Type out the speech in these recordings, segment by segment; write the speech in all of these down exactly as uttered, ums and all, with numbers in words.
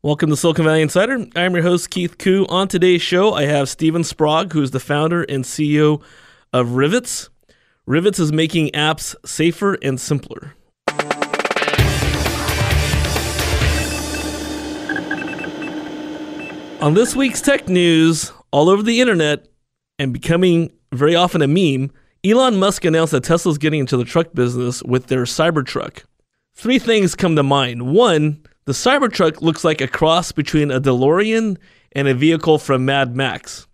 Welcome to Silicon Valley Insider. I'm your host, Keith Koo. On today's show, I have Steven Sprague, who is the founder and C E O of Rivetz. Rivetz is making apps safer and simpler. On this week's tech news, all over the internet and becoming very often a meme, Elon Musk announced that Tesla's getting into the truck business with their Cybertruck. Three things come to mind. One, the Cybertruck looks like a cross between a DeLorean and a vehicle from Mad Max.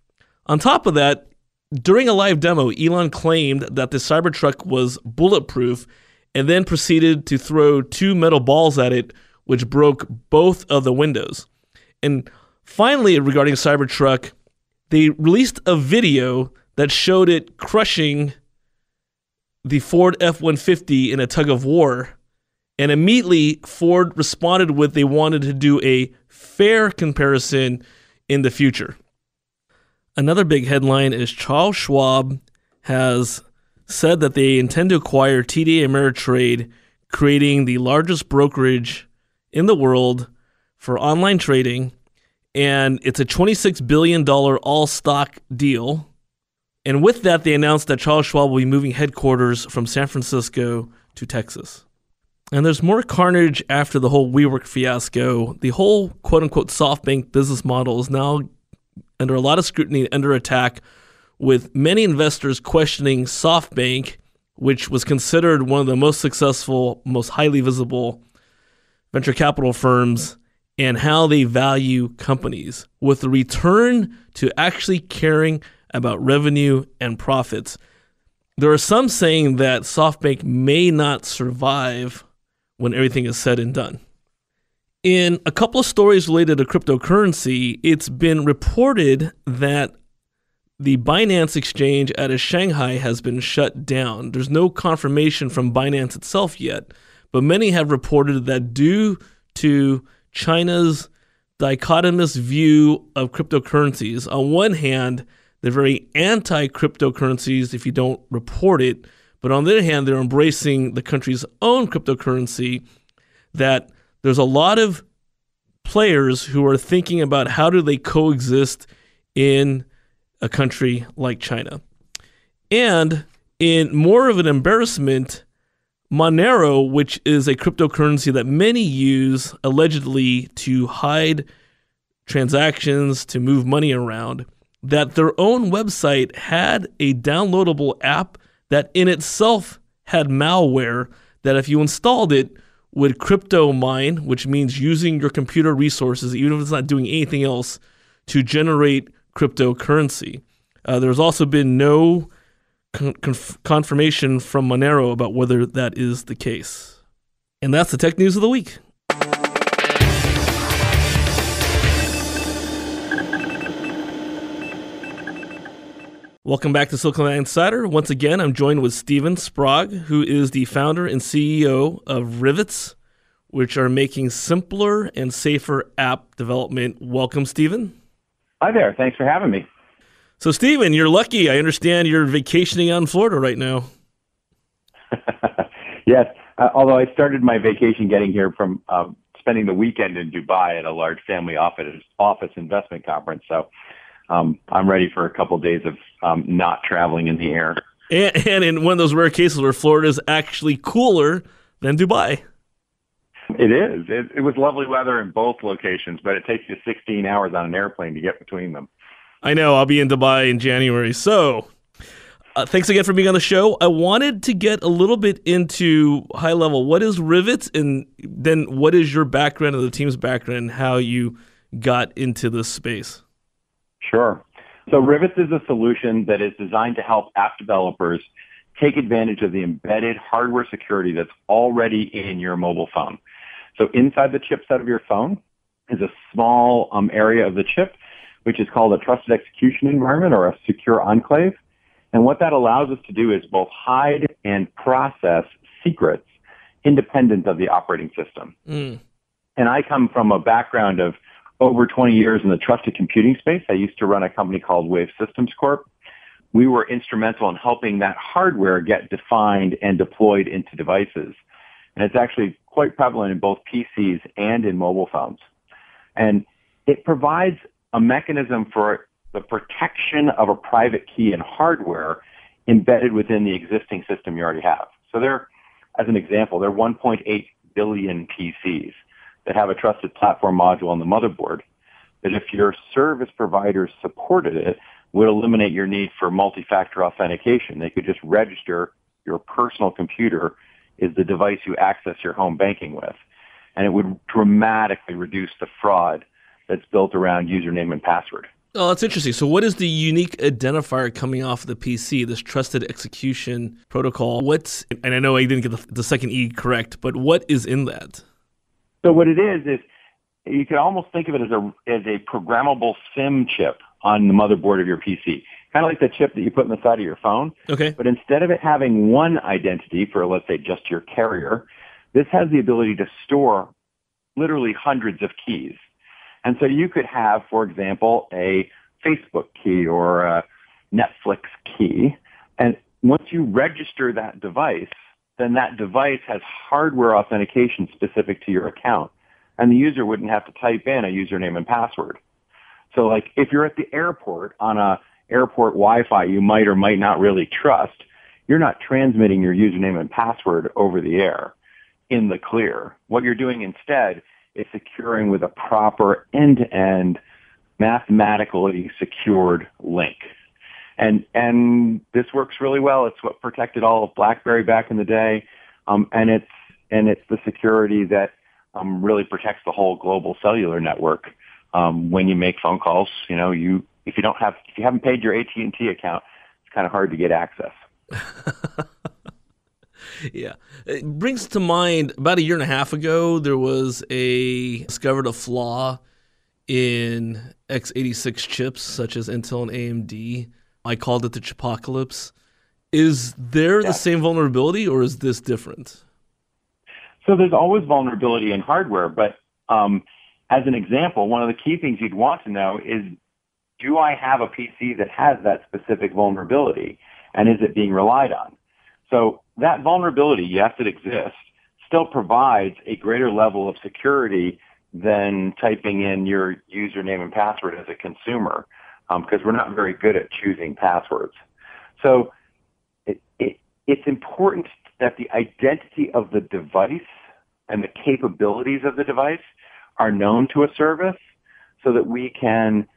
On top of that, during a live demo, Elon claimed that the Cybertruck was bulletproof and then proceeded to throw two metal balls at it, which broke both of the windows. And finally, regarding Cybertruck, they released a video that showed it crushing the Ford F one fifty in a tug of war. And immediately, Ford responded with they wanted to do a fair comparison in the future. Another big headline is Charles Schwab has said that they intend to acquire T D Ameritrade, creating the largest brokerage in the world for online trading. And it's a twenty-six billion dollars all-stock deal. And with that, they announced that Charles Schwab will be moving headquarters from San Francisco to Texas. And there's more carnage after the whole WeWork fiasco. The whole quote-unquote SoftBank business model is now under a lot of scrutiny and under attack, with many investors questioning SoftBank, which was considered one of the most successful, most highly visible venture capital firms, and how they value companies, with the return to actually caring about revenue and profits. There are some saying that SoftBank may not survive when everything is said and done. In a couple of stories related to cryptocurrency, it's been reported that the Binance exchange out of Shanghai has been shut down. There's no confirmation from Binance itself yet, but many have reported that due to China's dichotomous view of cryptocurrencies, on one hand, they're very anti-cryptocurrencies if you don't report it, but on the other hand, they're embracing the country's own cryptocurrency, that there's a lot of players who are thinking about how do they coexist in a country like China. And in more of an embarrassment, Monero, which is a cryptocurrency that many use allegedly to hide transactions, to move money around, that their own website had a downloadable app that in itself had malware that if you installed it would crypto mine, which means using your computer resources, even if it's not doing anything else, to generate cryptocurrency. Uh, there's also been no con- conf- confirmation from Monero about whether that is the case. And that's the tech news of the week. Welcome back to Silicon Valley Insider. Once again, I'm joined with Steven Sprague, who is the founder and C E O of Rivetz, which are making simpler and safer app development. Welcome, Steven. Hi there. Thanks for having me. So, Steven, you're lucky. I understand you're vacationing out in Florida right now. Yes, uh, although I started my vacation getting here from um, spending the weekend in Dubai at a large family office, office investment conference. So, Um, I'm ready for a couple of days of um, not traveling in the air. And, and in one of those rare cases where Florida is actually cooler than Dubai. It is. It, it was lovely weather in both locations, but it takes you sixteen hours on an airplane to get between them. I know. I'll be in Dubai in January. So uh, thanks again for being on the show. I wanted to get a little bit into high level. What is Rivetz? And then what is your background and the team's background and how you got into this space? Sure. So Rivetz is a solution that is designed to help app developers take advantage of the embedded hardware security that's already in your mobile phone. So inside the chipset of your phone is a small um, area of the chip, which is called a trusted execution environment or a secure enclave. And what that allows us to do is both hide and process secrets independent of the operating system. Mm. And I come from a background of over twenty years in the trusted computing space. I used to run a company called Wave Systems Corp. We were instrumental in helping that hardware get defined and deployed into devices. And it's actually quite prevalent in both P Cs and in mobile phones. And it provides a mechanism for the protection of a private key and hardware embedded within the existing system you already have. So there, as an example, there are one point eight billion P Cs that have a trusted platform module on the motherboard that, if your service providers supported it, would eliminate your need for multi-factor authentication. They could just register your personal computer is the device you access your home banking with. And it would dramatically reduce the fraud that's built around username and password. Oh, that's interesting. So what is the unique identifier coming off the P C, this trusted execution protocol? What's, and I know I didn't get the, the second E correct, but what is in that? So what it is, is you can almost think of it as a, as a programmable SIM chip on the motherboard of your P C. Kind of like the chip that you put in the side of your phone. Okay. But instead of it having one identity for, let's say, just your carrier, this has the ability to store literally hundreds of keys. And so you could have, for example, a Facebook key or a Netflix key. And once you register that device, then that device has hardware authentication specific to your account. And the user wouldn't have to type in a username and password. So like if you're at the airport on a airport Wi-Fi you might or might not really trust, you're not transmitting your username and password over the air in the clear. What you're doing instead is securing with a proper end-to-end mathematically secured link. And and this works really well. It's what protected all of BlackBerry back in the day, um, and it's and it's the security that um, really protects the whole global cellular network. Um, when you make phone calls, you know you if you don't have if you haven't paid your A T and T account, it's kind of hard to get access. Yeah. It brings to mind, about a year and a half ago, there was a discovered a flaw in x eighty-six chips, such as Intel and A M D. I called it the Chipocalypse. Is there yeah. the same vulnerability, or is this different? So there's always vulnerability in hardware, but um, as an example, one of the key things you'd want to know is, do I have a P C that has that specific vulnerability, and is it being relied on? So that vulnerability, yes, it exists, still provides a greater level of security than typing in your username and password as a consumer, because um, we're not very good at choosing passwords. So it, it, it's important that the identity of the device and the capabilities of the device are known to a service so that we can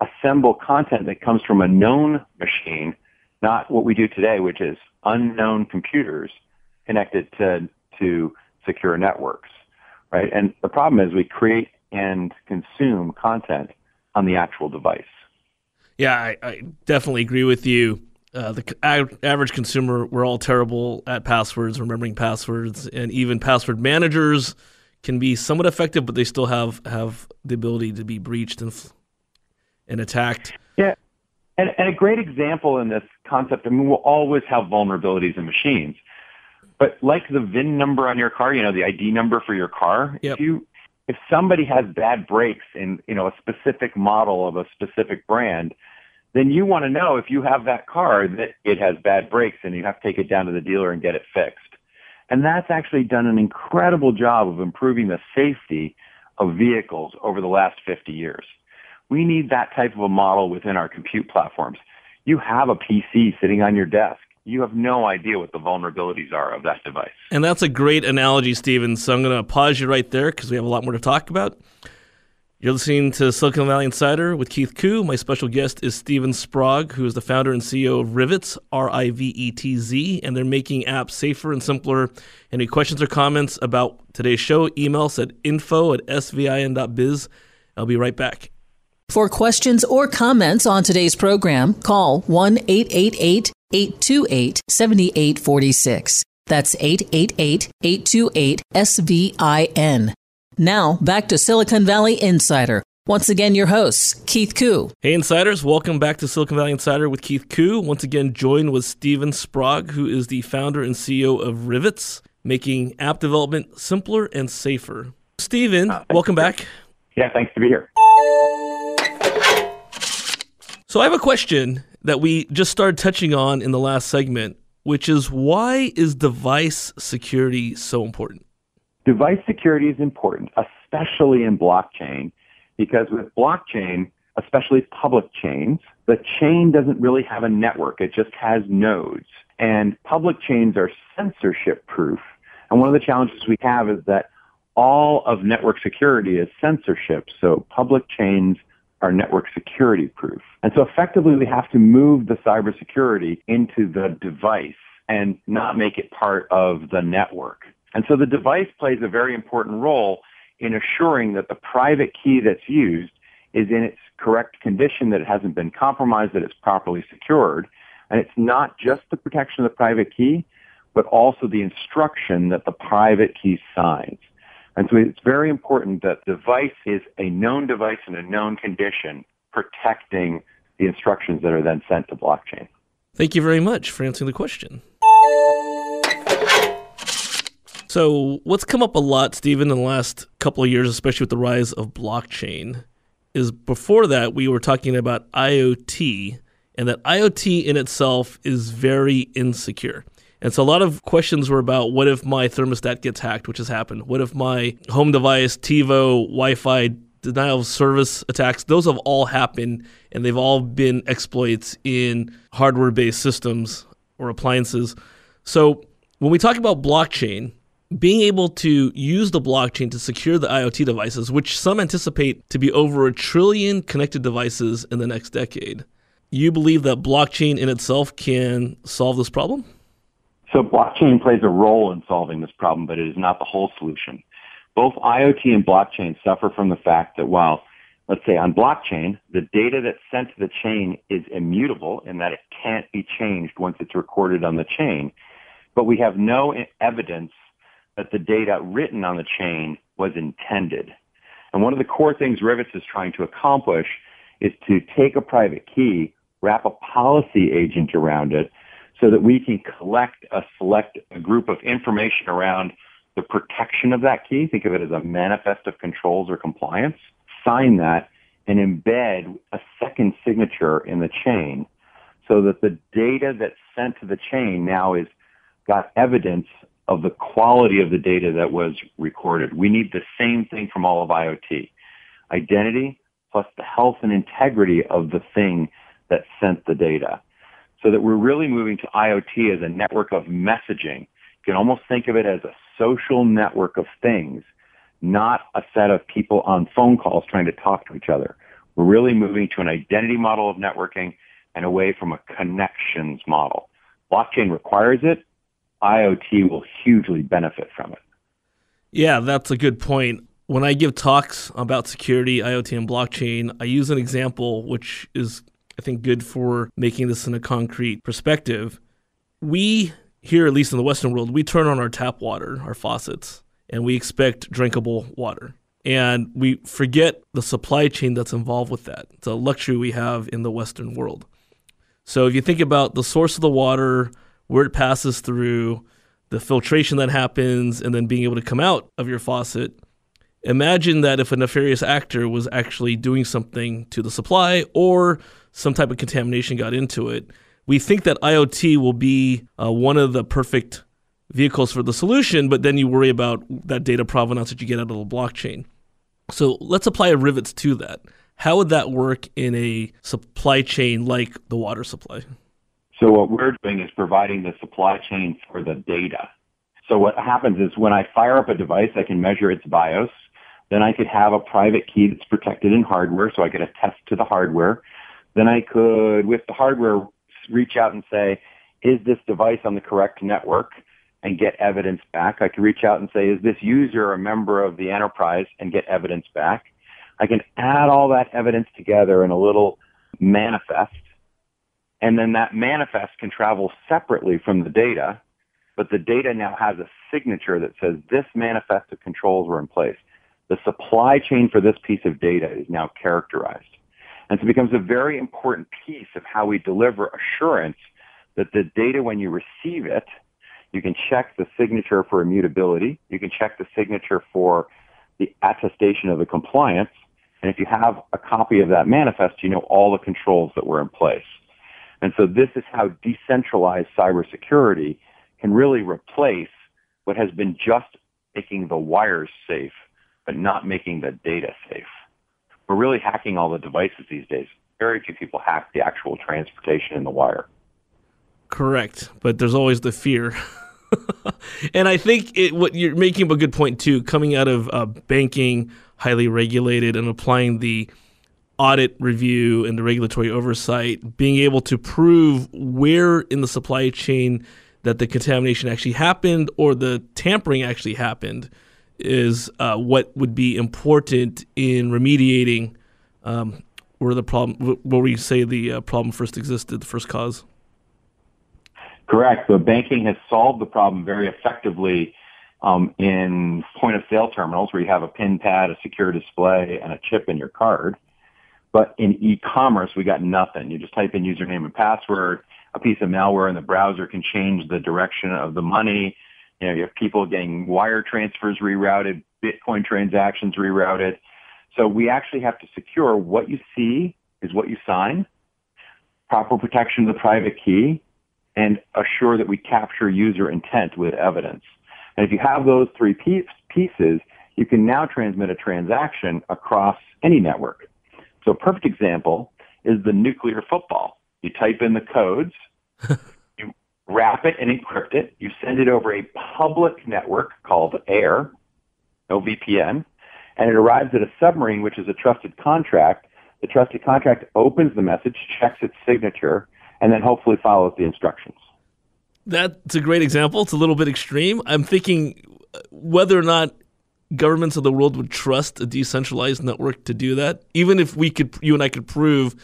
assemble content that comes from a known machine, not what we do today, which is unknown computers connected to, to secure networks, right? And the problem is we create and consume content on the actual device. Yeah, I, I definitely agree with you. Uh, the a- average consumer, we're all terrible at passwords, remembering passwords, and even password managers can be somewhat effective, but they still have, have the ability to be breached and and attacked. Yeah. And, and a great example in this concept, I mean, we'll always have vulnerabilities in machines, but like the V I N number on your car, you know, the I D number for your car, yep. if you, if somebody has bad brakes in, you know, a specific model of a specific brand, then you want to know if you have that car that it has bad brakes and you have to take it down to the dealer and get it fixed. And that's actually done an incredible job of improving the safety of vehicles over the last fifty years. We need that type of a model within our compute platforms. You have a P C sitting on your desk. You have no idea what the vulnerabilities are of that device. And that's a great analogy, Steven. So I'm going to pause you right there because we have a lot more to talk about. You're listening to Silicon Valley Insider with Keith Koo. My special guest is Steven Sprague, who is the founder and C E O of Rivetz, R I V E T Z, and they're making apps safer and simpler. Any questions or comments about today's show, email us at info at s v i n dot biz. I'll be right back. For questions or comments on today's program, call one eight eight eight, eight two eight, seven eight four six. That's eight eight eight, eight two eight, S V I N. Now, back to Silicon Valley Insider Once again, your host, Keith Koo. Hey, Insiders. Welcome back to Silicon Valley Insider with Keith Koo. Once again, joined with Steven Sprague, who is the founder and C E O of Rivetz, making app development simpler and safer. Steven, uh, welcome back. Yeah, thanks to be here. So I have a question that we just started touching on in the last segment, which is why is device security so important? Device security is important, especially in blockchain. Because with blockchain, especially public chains, the chain doesn't really have a network. It just has nodes. And public chains are censorship-proof. And one of the challenges we have is that all of network security is censorship. So public chains are network security-proof. And so effectively, we have to move the cybersecurity into the device and not make it part of the network. And so the device plays a very important role in assuring that the private key that's used is in its correct condition, that it hasn't been compromised, that it's properly secured. And it's not just the protection of the private key, but also the instruction that the private key signs. And so it's very important that device is a known device in a known condition, protecting the instructions that are then sent to blockchain. Thank you very much for answering the question. So what's come up a lot, Steven, in the last couple of years, especially with the rise of blockchain, is before that we were talking about IoT, and that IoT in itself is very insecure. And so a lot of questions were about, what if my thermostat gets hacked, which has happened? What if my home device, TiVo, Wi-Fi, denial of service attacks? Those have all happened, and they've all been exploits in hardware-based systems or appliances. So when we talk about blockchain, being able to use the blockchain to secure the IoT devices, which some anticipate to be over a trillion connected devices in the next decade, you believe that blockchain in itself can solve this problem? So blockchain plays a role in solving this problem, but it is not the whole solution. Both IoT and blockchain suffer from the fact that while, let's say on blockchain, the data that's sent to the chain is immutable in that it can't be changed once it's recorded on the chain, but we have no evidence that the data written on the chain was intended. And one of the core things Rivetz is trying to accomplish is to take a private key, wrap a policy agent around it, so that we can collect a select a group of information around the protection of that key. Think of it as a manifest of controls or compliance. Sign that and embed a second signature in the chain so that the data that's sent to the chain now is got evidence of the quality of the data that was recorded. We need the same thing from all of IoT. Identity plus the health and integrity of the thing that sent the data. So that we're really moving to IoT as a network of messaging. You can almost think of it as a social network of things, not a set of people on phone calls trying to talk to each other. We're really moving to an identity model of networking and away from a connections model. Blockchain requires it. IoT will hugely benefit from it. Yeah, that's a good point. When I give talks about security, IoT, and blockchain, I use an example which is, I think, good for making this in a concrete perspective. We here, at least in the Western world, we turn on our tap water, our faucets, and we expect drinkable water. And we forget the supply chain that's involved with that. It's a luxury we have in the Western world. So if you think about the source of the water, where it passes through, the filtration that happens, and then being able to come out of your faucet. Imagine that if a nefarious actor was actually doing something to the supply or some type of contamination got into it. We think that IoT will be uh, one of the perfect vehicles for the solution, but then you worry about that data provenance that you get out of the blockchain. So let's apply a Rivetz to that. How would that work in a supply chain like the water supply? So what we're doing is providing the supply chain for the data. So what happens is when I fire up a device, I can measure its BIOS. Then I could have a private key that's protected in hardware, so I could attest to the hardware. Then I could, with the hardware, reach out and say, is this device on the correct network, and get evidence back. I could reach out and say, is this user a member of the enterprise, and get evidence back. I can add all that evidence together in a little manifest. And then that manifest can travel separately from the data, but the data now has a signature that says this manifest of controls were in place. The supply chain for this piece of data is now characterized. And so it becomes a very important piece of how we deliver assurance that the data, when you receive it, you can check the signature for immutability. You can check the signature for the attestation of the compliance. And if you have a copy of that manifest, you know all the controls that were in place. And so this is how decentralized cybersecurity can really replace what has been just making the wires safe, but not making the data safe. We're really hacking all the devices these days. Very few people hack the actual transportation in the wire. Correct, but there's always the fear. And I think it, what you're making up a good point, too, coming out of uh, banking, highly regulated, and applying the audit review and the regulatory oversight, being able to prove where in the supply chain that the contamination actually happened or the tampering actually happened is uh, what would be important in remediating um, where the problem, where we say the uh, problem first existed, the first cause. Correct. So banking has solved the problem very effectively um, in point-of-sale terminals where you have a PIN pad, a secure display, and a chip in your card. But in e-commerce, we got nothing. You just type in username and password. A piece of malware in the browser can change the direction of the money. You know, you have people getting wire transfers rerouted, Bitcoin transactions rerouted. So we actually have to secure what you see is what you sign, proper protection of the private key, and assure that we capture user intent with evidence. And if you have those three pieces, you can now transmit a transaction across any network. So a perfect example is the nuclear football. You type in the codes, you wrap it and encrypt it, you send it over a public network called AIR, no V P N, and it arrives at a submarine, which is a trusted contract. The trusted contract opens the message, checks its signature, and then hopefully follows the instructions. That's a great example. It's a little bit extreme. I'm thinking whether or not governments of the world would trust a decentralized network to do that, even if we could, you and I could prove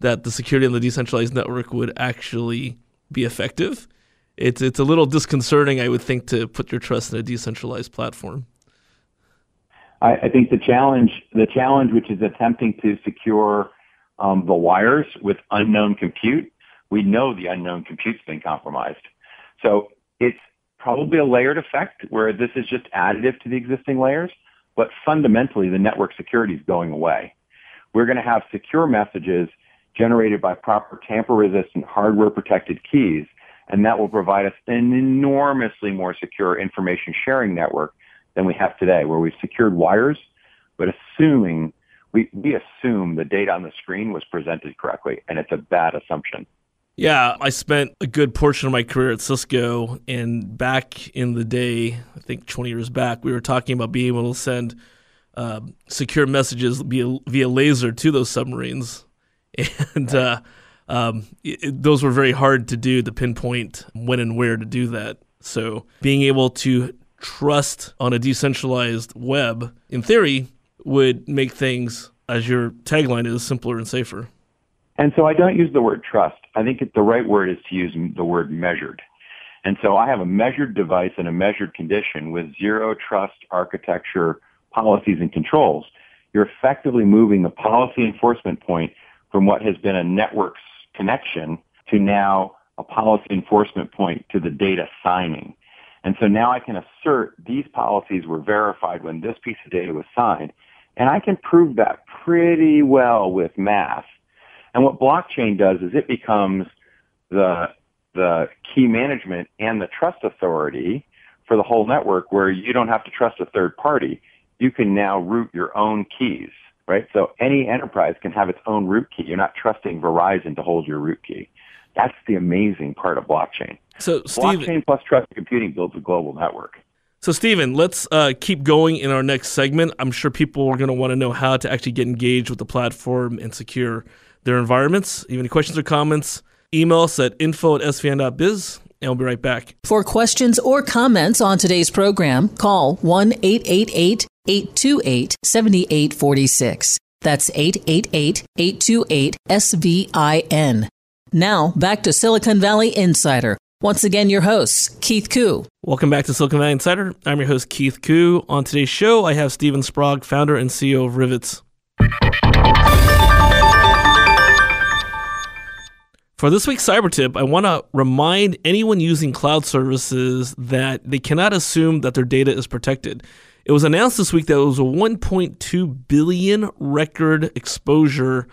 that the security on the decentralized network would actually be effective. It's it's a little disconcerting, I would think, to put your trust in a decentralized platform. I, I think the challenge, the challenge which is attempting to secure um, the wires with unknown compute, we know the unknown compute's been compromised. So it's probably a layered effect where this is just additive to the existing layers, but fundamentally the network security is going away. We're going to have secure messages generated by proper tamper-resistant, hardware-protected keys, and that will provide us an enormously more secure information sharing network than we have today, where we've secured wires, but assuming we, we assume the data on the screen was presented correctly, and it's a bad assumption. Yeah, I spent a good portion of my career at Cisco, and back in the day, I think twenty years back, we were talking about being able to send uh, secure messages via, via laser to those submarines. And uh, um, it, those were very hard to do, to pinpoint when and where to do that. So being able to trust on a decentralized web, in theory, would make things, as your tagline is, simpler and safer. And so I don't use the word trust. I think it, the right word is to use the word measured. And so I have a measured device in a measured condition with zero trust architecture policies and controls. You're effectively moving the policy enforcement point from what has been a network's connection to now a policy enforcement point to the data signing. And so now I can assert these policies were verified when this piece of data was signed. And I can prove that pretty well with math. And what blockchain does is it becomes the, the key management and the trust authority for the whole network, where you don't have to trust a third party. You can now route your own keys. Right? So any enterprise can have its own root key. You're not trusting Verizon to hold your root key. That's the amazing part of blockchain. So, Steve, blockchain plus trusted computing builds a global network. So, Steven, let's uh, keep going in our next segment. I'm sure people are going to want to know how to actually get engaged with the platform and secure their environments. Even questions or comments, email us at info at s v n dot biz. And we'll be right back. For questions or comments on today's program, call one eight eight eight, eight two eight, seven eight four six. That's eight eight eight, eight two eight, S V I N. Now, back to Silicon Valley Insider Once again, your host, Keith Koo. Welcome back to Silicon Valley Insider. I'm your host, Keith Koo. On today's show, I have Steven Sprague, founder and C E O of Rivetz. For this week's cyber tip, I want to remind anyone using cloud services that they cannot assume that their data is protected. It was announced this week that it was a one point two billion record exposure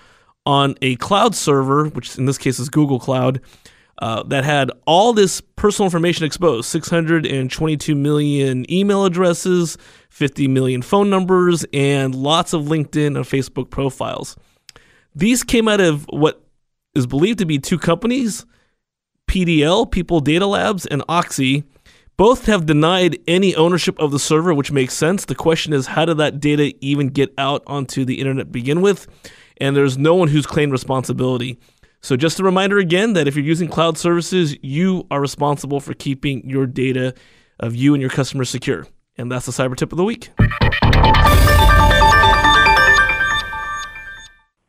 on a cloud server, which in this case is Google Cloud, uh, that had all this personal information exposed, six hundred twenty-two million email addresses, fifty million phone numbers, and lots of LinkedIn and Facebook profiles. These came out of what is believed to be two companies, P D L, People Data Labs, and Oxy. Both have denied any ownership of the server, which makes sense. The question is, how did that data even get out onto the internet to begin with? And there's no one who's claimed responsibility. So just a reminder again that if you're using cloud services, you are responsible for keeping your data of you and your customers secure. And that's the cyber tip of the week.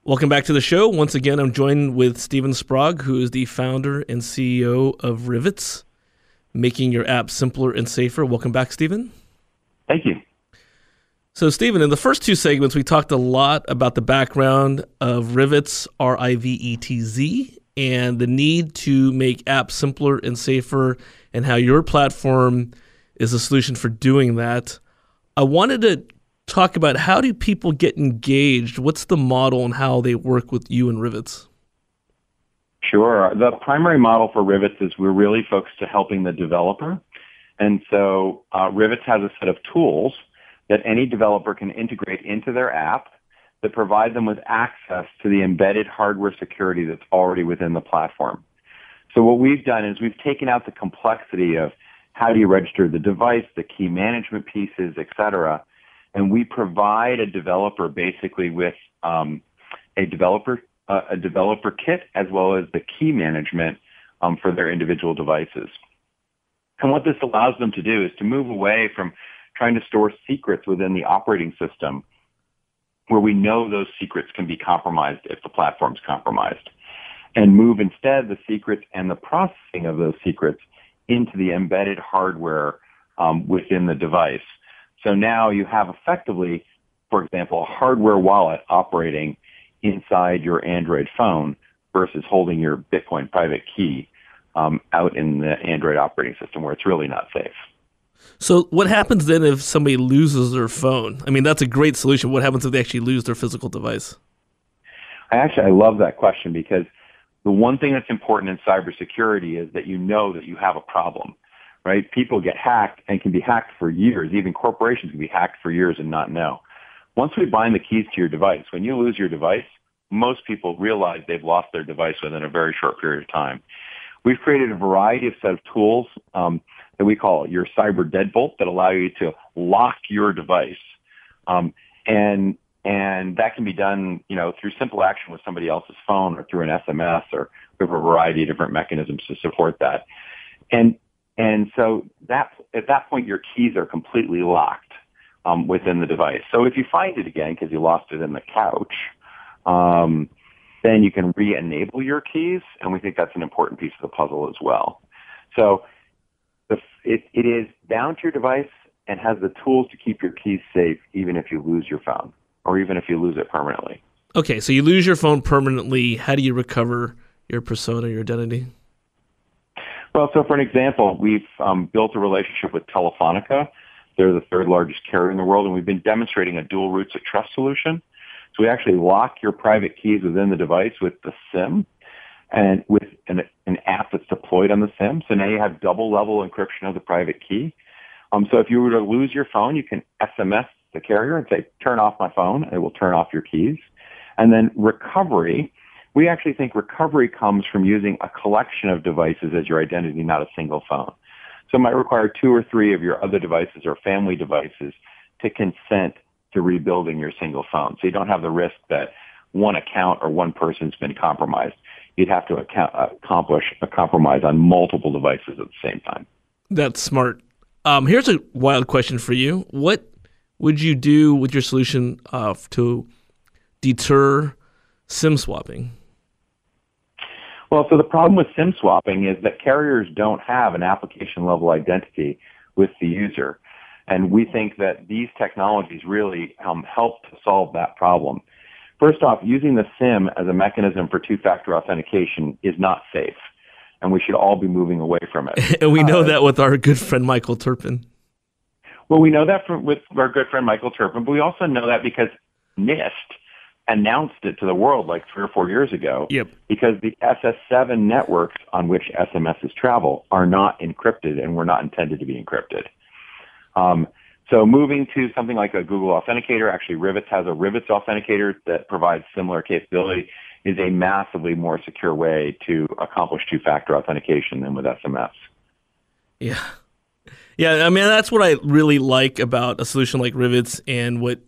Welcome back to the show. Once again, I'm joined with Steven Sprague, who is the founder and C E O of Rivetz, making your app simpler and safer. Welcome back, Steven. Thank you. So, Steven, in the first two segments, we talked a lot about the background of Rivetz, R I V E T Z, and the need to make apps simpler and safer, and how your platform is a solution for doing that. I wanted to talk about, how do people get engaged? What's the model and how they work with you and Rivetz? Sure. The primary model for Rivetz is we're really focused to helping the developer. And so uh, Rivetz has a set of tools that any developer can integrate into their app that provide them with access to the embedded hardware security that's already within the platform. So what we've done is we've taken out the complexity of how do you register the device, the key management pieces, et cetera. And we provide a developer basically with um, a developer uh, a developer kit as well as the key management um, for their individual devices. And what this allows them to do is to move away from trying to store secrets within the operating system, where we know those secrets can be compromised if the platform's compromised, and move instead the secrets and the processing of those secrets into the embedded hardware um, within the device. So now you have effectively, for example, a hardware wallet operating inside your Android phone versus holding your Bitcoin private key um, out in the Android operating system, where it's really not safe. So what happens then if somebody loses their phone? I mean, that's a great solution. What happens if they actually lose their physical device? I actually, I love that question, because the one thing that's important in cybersecurity is that you know that you have a problem. Right? People get hacked and can be hacked for years. Even corporations can be hacked for years and not know. Once we bind the keys to your device, when you lose your device, most people realize they've lost their device within a very short period of time. We've created a variety of set of tools um, that we call your cyber deadbolt that allow you to lock your device. Um, and and that can be done, you know, through simple action with somebody else's phone or through an S M S, or we have a variety of different mechanisms to support that. And And so that, at that point, your keys are completely locked um, within the device. So if you find it again because you lost it in the couch, um, then you can re-enable your keys, and we think that's an important piece of the puzzle as well. So the, it, it is bound to your device and has the tools to keep your keys safe, even if you lose your phone or even if you lose it permanently. Okay, so you lose your phone permanently. How do you recover your persona, your identity? Well, so for an example, we've um, built a relationship with Telefonica. They're the third largest carrier in the world, and we've been demonstrating a dual roots of trust solution. So we actually lock your private keys within the device with the SIM and with an, an app that's deployed on the SIM. So now you have double-level encryption of the private key. Um, so if you were to lose your phone, you can S M S the carrier and say, turn off my phone, and it will turn off your keys. And then recovery. We actually think recovery comes from using a collection of devices as your identity, not a single phone. So it might require two or three of your other devices or family devices to consent to rebuilding your single phone. So you don't have the risk that one account or one person's been compromised. You'd have to account, accomplish a compromise on multiple devices at the same time. That's smart. Um, here's a wild question for you. What would you do with your solution uh, to deter SIM swapping? Well, so the problem with SIM swapping is that carriers don't have an application-level identity with the user. And we think that these technologies really um, help to solve that problem. First off, using the SIM as a mechanism for two-factor authentication is not safe, and we should all be moving away from it. And we know uh, that with our good friend Michael Turpin. Well, we know that from, with our good friend Michael Turpin, but we also know that because NIST announced it to the world like three or four years ago, yep. because the S S seven networks on which S M Ses travel are not encrypted and were not intended to be encrypted. Um, so moving to something like a Google Authenticator, actually Rivetz has a Rivetz Authenticator that provides similar capability, is a massively more secure way to accomplish two-factor authentication than with S M S. Yeah. Yeah, I mean, that's what I really like about a solution like Rivetz and what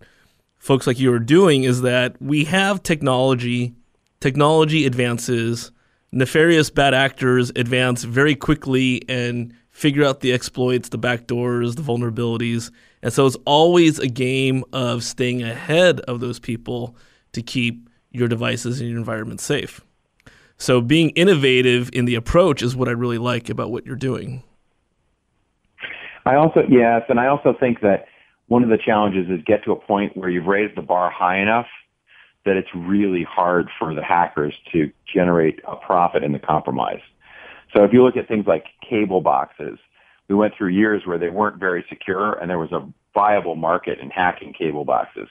folks like you are doing is that we have technology, technology advances, nefarious bad actors advance very quickly and figure out the exploits, the backdoors, the vulnerabilities. And so it's always a game of staying ahead of those people to keep your devices and your environment safe. So being innovative in the approach is what I really like about what you're doing. I also, yes, and I also think that one of the challenges is get to a point where you've raised the bar high enough that it's really hard for the hackers to generate a profit in the compromise. So if you look at things like cable boxes, we went through years where they weren't very secure and there was a viable market in hacking cable boxes.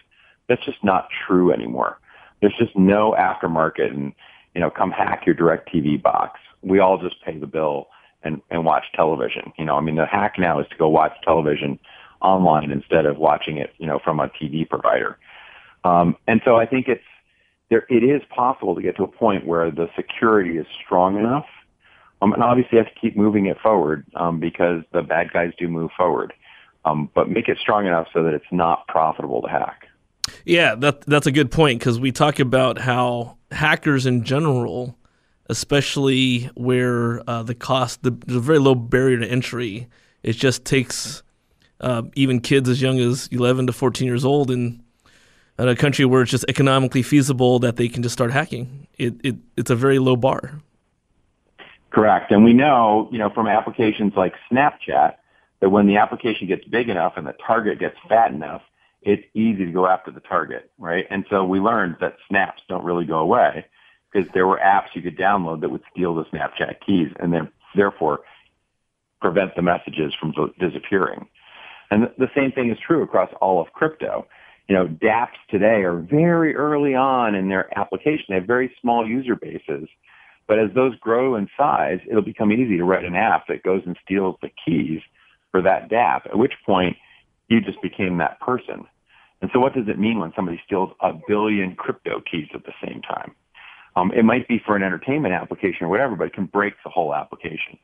That's just not true anymore. There's just no aftermarket and, you know, come hack your DirecTV box. We all just pay the bill and, and watch television. You know, I mean, the hack now is to go watch television online instead of watching it, you know, from a T V provider. Um, and so I think it's, there, it is possible to get to a point where the security is strong enough. Um, and obviously you have to keep moving it forward um, because the bad guys do move forward. Um, but make it strong enough so that it's not profitable to hack. Yeah, that that's a good point because we talk about how hackers in general, especially where uh, the cost, the, the very low barrier to entry, it just takes uh, even kids as young as eleven to fourteen years old in, in a country where it's just economically feasible that they can just start hacking. It, it It's a very low bar. Correct. And we know, you know, from applications like Snapchat that when the application gets big enough and the target gets fat enough, it's easy to go after the target, right? And so we learned that snaps don't really go away because there were apps you could download that would steal the Snapchat keys and then therefore prevent the messages from disappearing. And the same thing is true across all of crypto. You know, dApps today are very early on in their application. They have very small user bases. But as those grow in size, it'll become easy to write an app that goes and steals the keys for that dApp, at which point you just became that person. And so what does it mean when somebody steals a billion crypto keys at the same time? Um, it might be for an entertainment application or whatever, but it can break the whole application.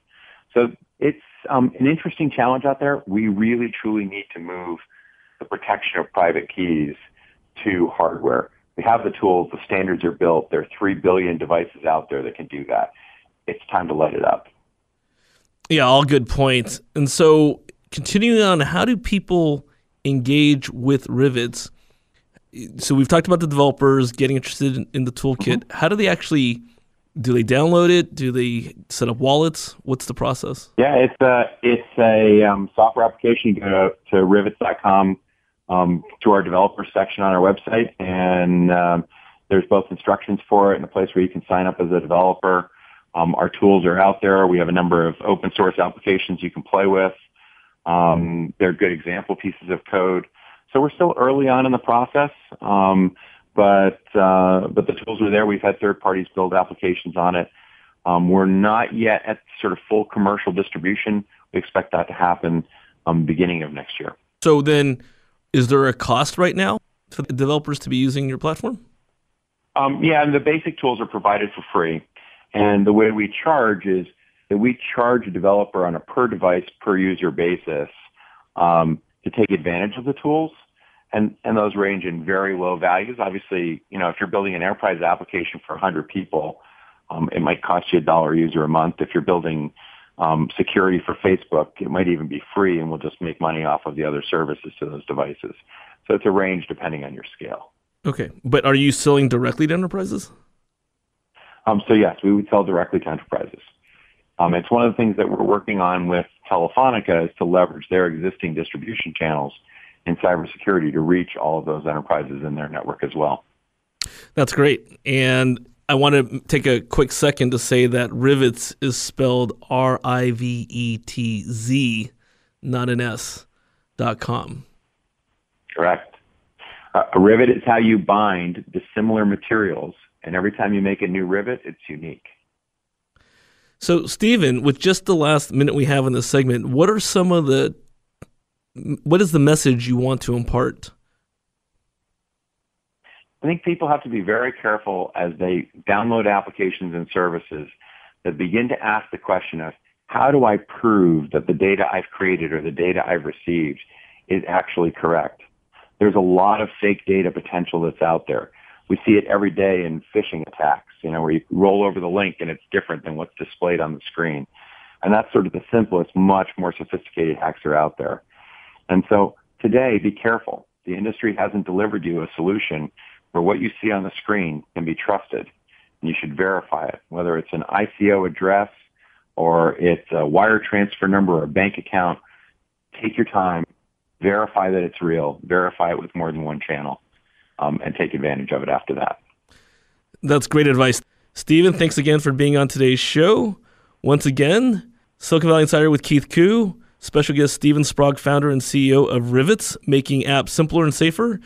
So it's um, an interesting challenge out there. We really, truly need to move the protection of private keys to hardware. We have the tools. The standards are built. There are three billion devices out there that can do that. It's time to light it up. Yeah, all good points. And so continuing on, how do people engage with Rivetz? So we've talked about the developers getting interested in, in the toolkit. Mm-hmm. How do they actually, do they download it? Do they set up wallets? What's the process? Yeah, it's a, it's a um, software application. You go to, to rivetz dot com um, to our developer section on our website. And um, there's both instructions for it and a place where you can sign up as a developer. Um, our tools are out there. We have a number of open source applications you can play with. Um, they're good example pieces of code. So we're still early on in the process, um, but uh, but the tools are there. We've had third parties build applications on it. Um, we're not yet at sort of full commercial distribution. We expect that to happen um, beginning of next year. So then is there a cost right now for the developers to be using your platform? Um, yeah, and the basic tools are provided for free. And the way we charge is that we charge a developer on a per-device, per-user basis um, to take advantage of the tools, and, and those range in very low values. Obviously, you know, if you're building an enterprise application for one hundred people, um, it might cost you a dollar a user a month. If you're building um, security for Facebook, it might even be free, and we'll just make money off of the other services to those devices. So it's a range depending on your scale. Okay, but are you selling directly to enterprises? Um, so yes, we would sell directly to enterprises. Um, it's one of the things that we're working on with Telefonica is to leverage their existing distribution channels in cybersecurity to reach all of those enterprises in their network as well. That's great. And I want to take a quick second to say that Rivetz is spelled R I V E T Z, not an S, dot com. Correct. Uh, a rivet is how you bind dissimilar materials, and every time you make a new rivet, it's unique. So, Steven, with just the last minute we have in this segment, what are some of the, what is the message you want to impart? I think people have to be very careful as they download applications and services that begin to ask the question of, how do I prove that the data I've created or the data I've received is actually correct? There's a lot of fake data potential that's out there. We see it every day in phishing attacks, you know, where you roll over the link and it's different than what's displayed on the screen. And that's sort of the simplest, much more sophisticated hacks are out there. And so today, be careful. The industry hasn't delivered you a solution where what you see on the screen can be trusted, and you should verify it, whether it's an I C O address or it's a wire transfer number or a bank account. Take your time, verify that it's real, verify it with more than one channel. Um, and take advantage of it after that. That's great advice. Steven, thanks again for being on today's show. Once again, Silicon Valley Insider with Keith Koo, special guest Steven Sprague, founder and C E O of Rivetz, making apps simpler and safer.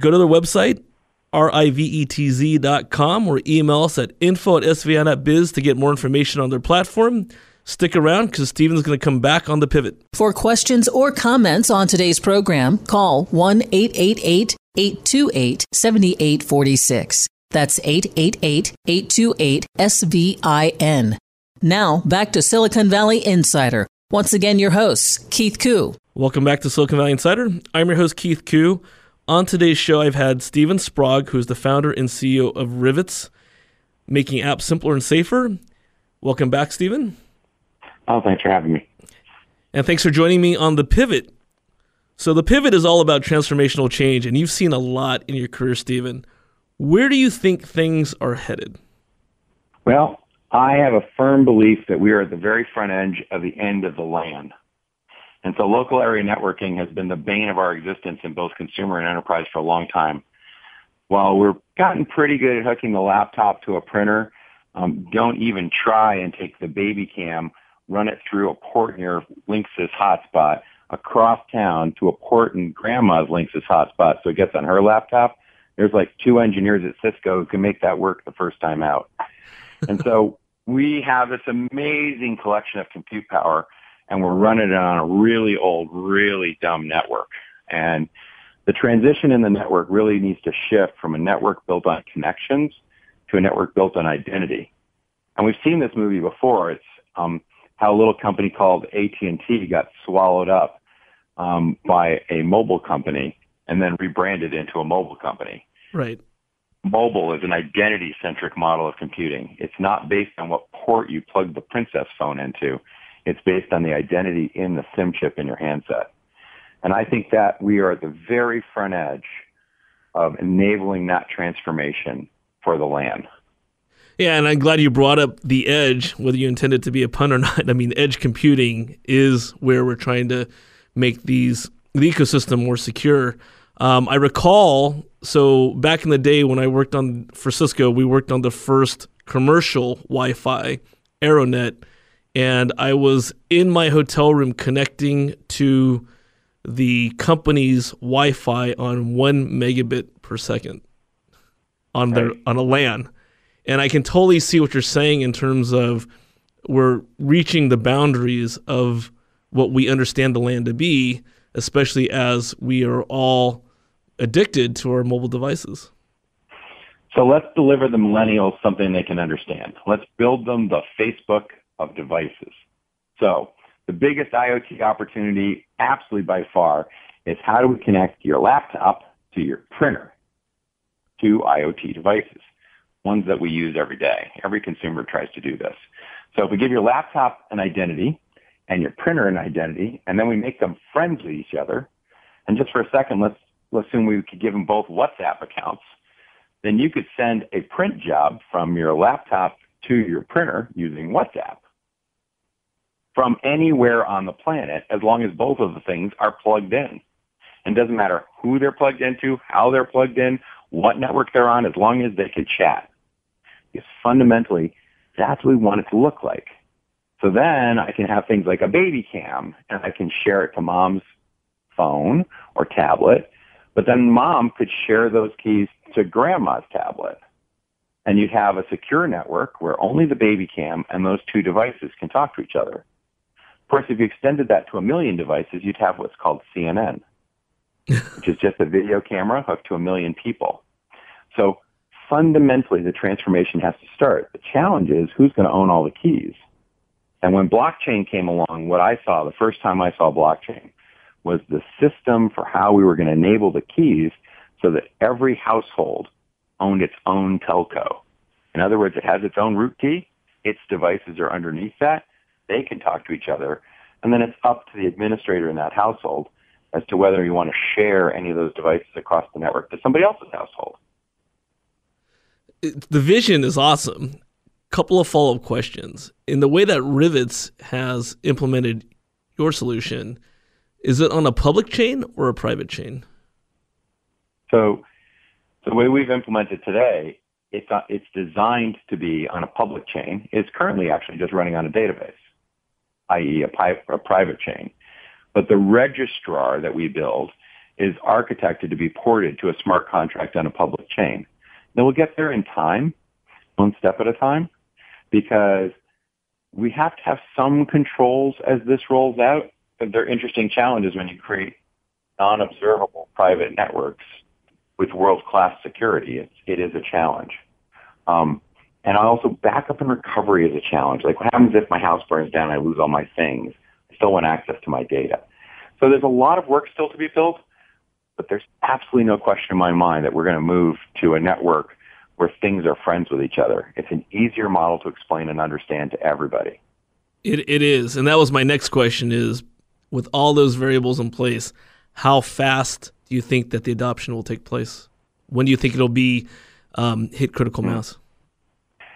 Go to their website, rivetz dot com, or email us at info at s v i dot biz to get more information on their platform. Stick around because Steven's going to come back on The Pivot. For questions or comments on today's program, call one eight eight eight, eight two eight, seven eight four six. That's eight eight eight, eight two eight, S V I N. Now, back to Silicon Valley Insider. Once again, your host, Keith Koo. Welcome back to Silicon Valley Insider. I'm your host, Keith Koo. On today's show, I've had Steven Sprague, who's the founder and C E O of Rivetz, making apps simpler and safer. Welcome back, Steven. Oh, thanks for having me. And thanks for joining me on The Pivot. So The Pivot is all about transformational change, and you've seen a lot in your career, Steven. Where do you think things are headed? Well, I have a firm belief that we are at the very front edge of the end of the LAN. And so local area networking has been the bane of our existence in both consumer and enterprise for a long time. While we've gotten pretty good at hooking the laptop to a printer, um, don't even try and take the baby cam, run it through a port in your Linksys hotspot, across town to a port in grandma's Linksys hotspot so it gets on her laptop. There's like two engineers at Cisco who can make that work the first time out. And so we have this amazing collection of compute power, and we're running it on a really old, really dumb network. And the transition in the network really needs to shift from a network built on connections to a network built on identity. And we've seen this movie before. It's um, how a little company called A T and T got swallowed up um, by a mobile company and then rebranded into a mobile company. Right. Mobile is an identity-centric model of computing. It's not based on what port you plug the princess phone into. It's based on the identity in the SIM chip in your handset. And I think that we are at the very front edge of enabling that transformation for the LAN. Yeah, and I'm glad you brought up the edge, whether you intended to be a pun or not. I mean, edge computing is where we're trying to make these the ecosystem more secure. Um, I recall, so back in the day when I worked on for Cisco, we worked on the first commercial Wi-Fi, AeroNet, and I was in my hotel room connecting to the company's Wi-Fi on one megabit per second on their right. on a LAN. And I can totally see what you're saying in terms of we're reaching the boundaries of what we understand the LAN to be, especially as we are all addicted to our mobile devices. So let's deliver the millennials something they can understand. Let's build them the Facebook of devices. So the biggest IoT opportunity, absolutely by far, is how do we connect your laptop to your printer to IoT devices? Ones that we use every day. Every consumer tries to do this. So if we give your laptop an identity and your printer an identity, and then we make them friends with each other, and just for a second, let's, let's assume we could give them both WhatsApp accounts. then you could send a print job from your laptop to your printer using WhatsApp from anywhere on the planet, as long as both of the things are plugged in. And it doesn't matter who they're plugged into, how they're plugged in, what network they're on, as long as they can chat. Because fundamentally, that's what we want it to look like. So then I can have things like a baby cam, and I can share it to mom's phone or tablet. But then mom could share those keys to grandma's tablet. And you'd have a secure network where only the baby cam and those two devices can talk to each other. Of course, if you extended that to a million devices, you'd have what's called C N N, which is just a video camera hooked to a million people. So fundamentally, the transformation has to start. The challenge is who's going to own all the keys? And when blockchain came along, what I saw the first time I saw blockchain was the system for how we were going to enable the keys so that every household owned its own telco. In other words, it has its own root key. Its devices are underneath that. They can talk to each other. And then it's up to the administrator in that household as to whether you want to share any of those devices across the network to somebody else's household. The vision is awesome. Couple of follow-up questions. In the way that Rivetz has implemented your solution, is it on a public chain or a private chain? So the way we've implemented today, it's, uh, it's designed to be on a public chain. It's currently actually just running on a database, that is a, pi- a private chain. But the registrar that we build is architected to be ported to a smart contract on a public chain. Now we'll get there in time, one step at a time, because we have to have some controls as this rolls out. But there are interesting challenges when you create non-observable private networks with world-class security. It's, it is a challenge. Um, and also backup and recovery is a challenge. Like what happens if my house burns down and I lose all my things? I still want access to my data. So there's a lot of work still to be built, but there's absolutely no question in my mind that we're going to move to a network where things are friends with each other. It's an easier model to explain and understand to everybody. It It is. And that was my next question is, with all those variables in place, how fast do you think that the adoption will take place? When do you think it'll be um, hit critical mass?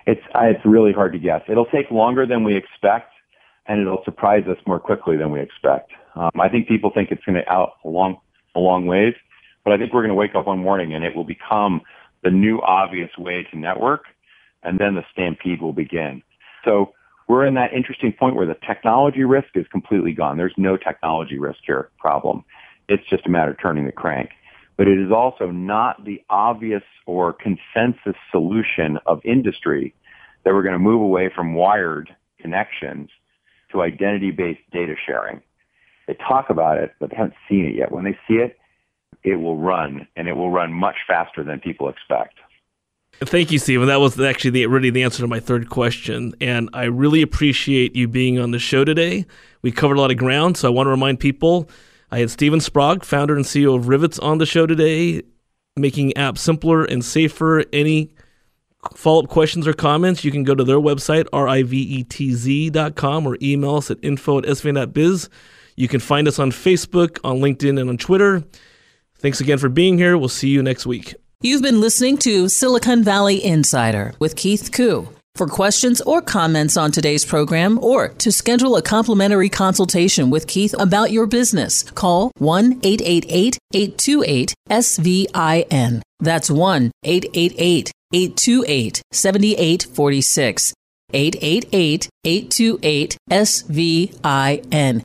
It's it's really hard to guess. It'll take longer than we expect, and it'll surprise us more quickly than we expect. Um, I think people think it's going to out a long, a long ways, but I think we're going to wake up one morning and it will become the new obvious way to network, and then the stampede will begin. So we're in that interesting point where the technology risk is completely gone. There's no technology risk here problem. It's just a matter of turning the crank. But it is also not the obvious or consensus solution of industry that we're going to move away from wired connections to identity-based data sharing. They talk about it, but they haven't seen it yet. When they see it, it will run, and it will run much faster than people expect. Thank you, Steven. That was actually the, really the answer to my third question, and I really appreciate you being on the show today. We covered a lot of ground, so I want to remind people, I had Steven Sprague, founder and C E O of Rivetz, on the show today, making apps simpler and safer. Any follow-up questions or comments, you can go to their website, rivetz dot com, or email us at info at s v n dot biz. You can find us on Facebook, on LinkedIn, and on Twitter. Thanks again for being here. We'll see you next week. You've been listening to Silicon Valley Insider with Keith Koo. For questions or comments on today's program or to schedule a complimentary consultation with Keith about your business, call one eight eight eight, eight two eight, S V I N. That's one eight eight eight, eight two eight, seven eight four six. eight eight eight, eight two eight, S V I N.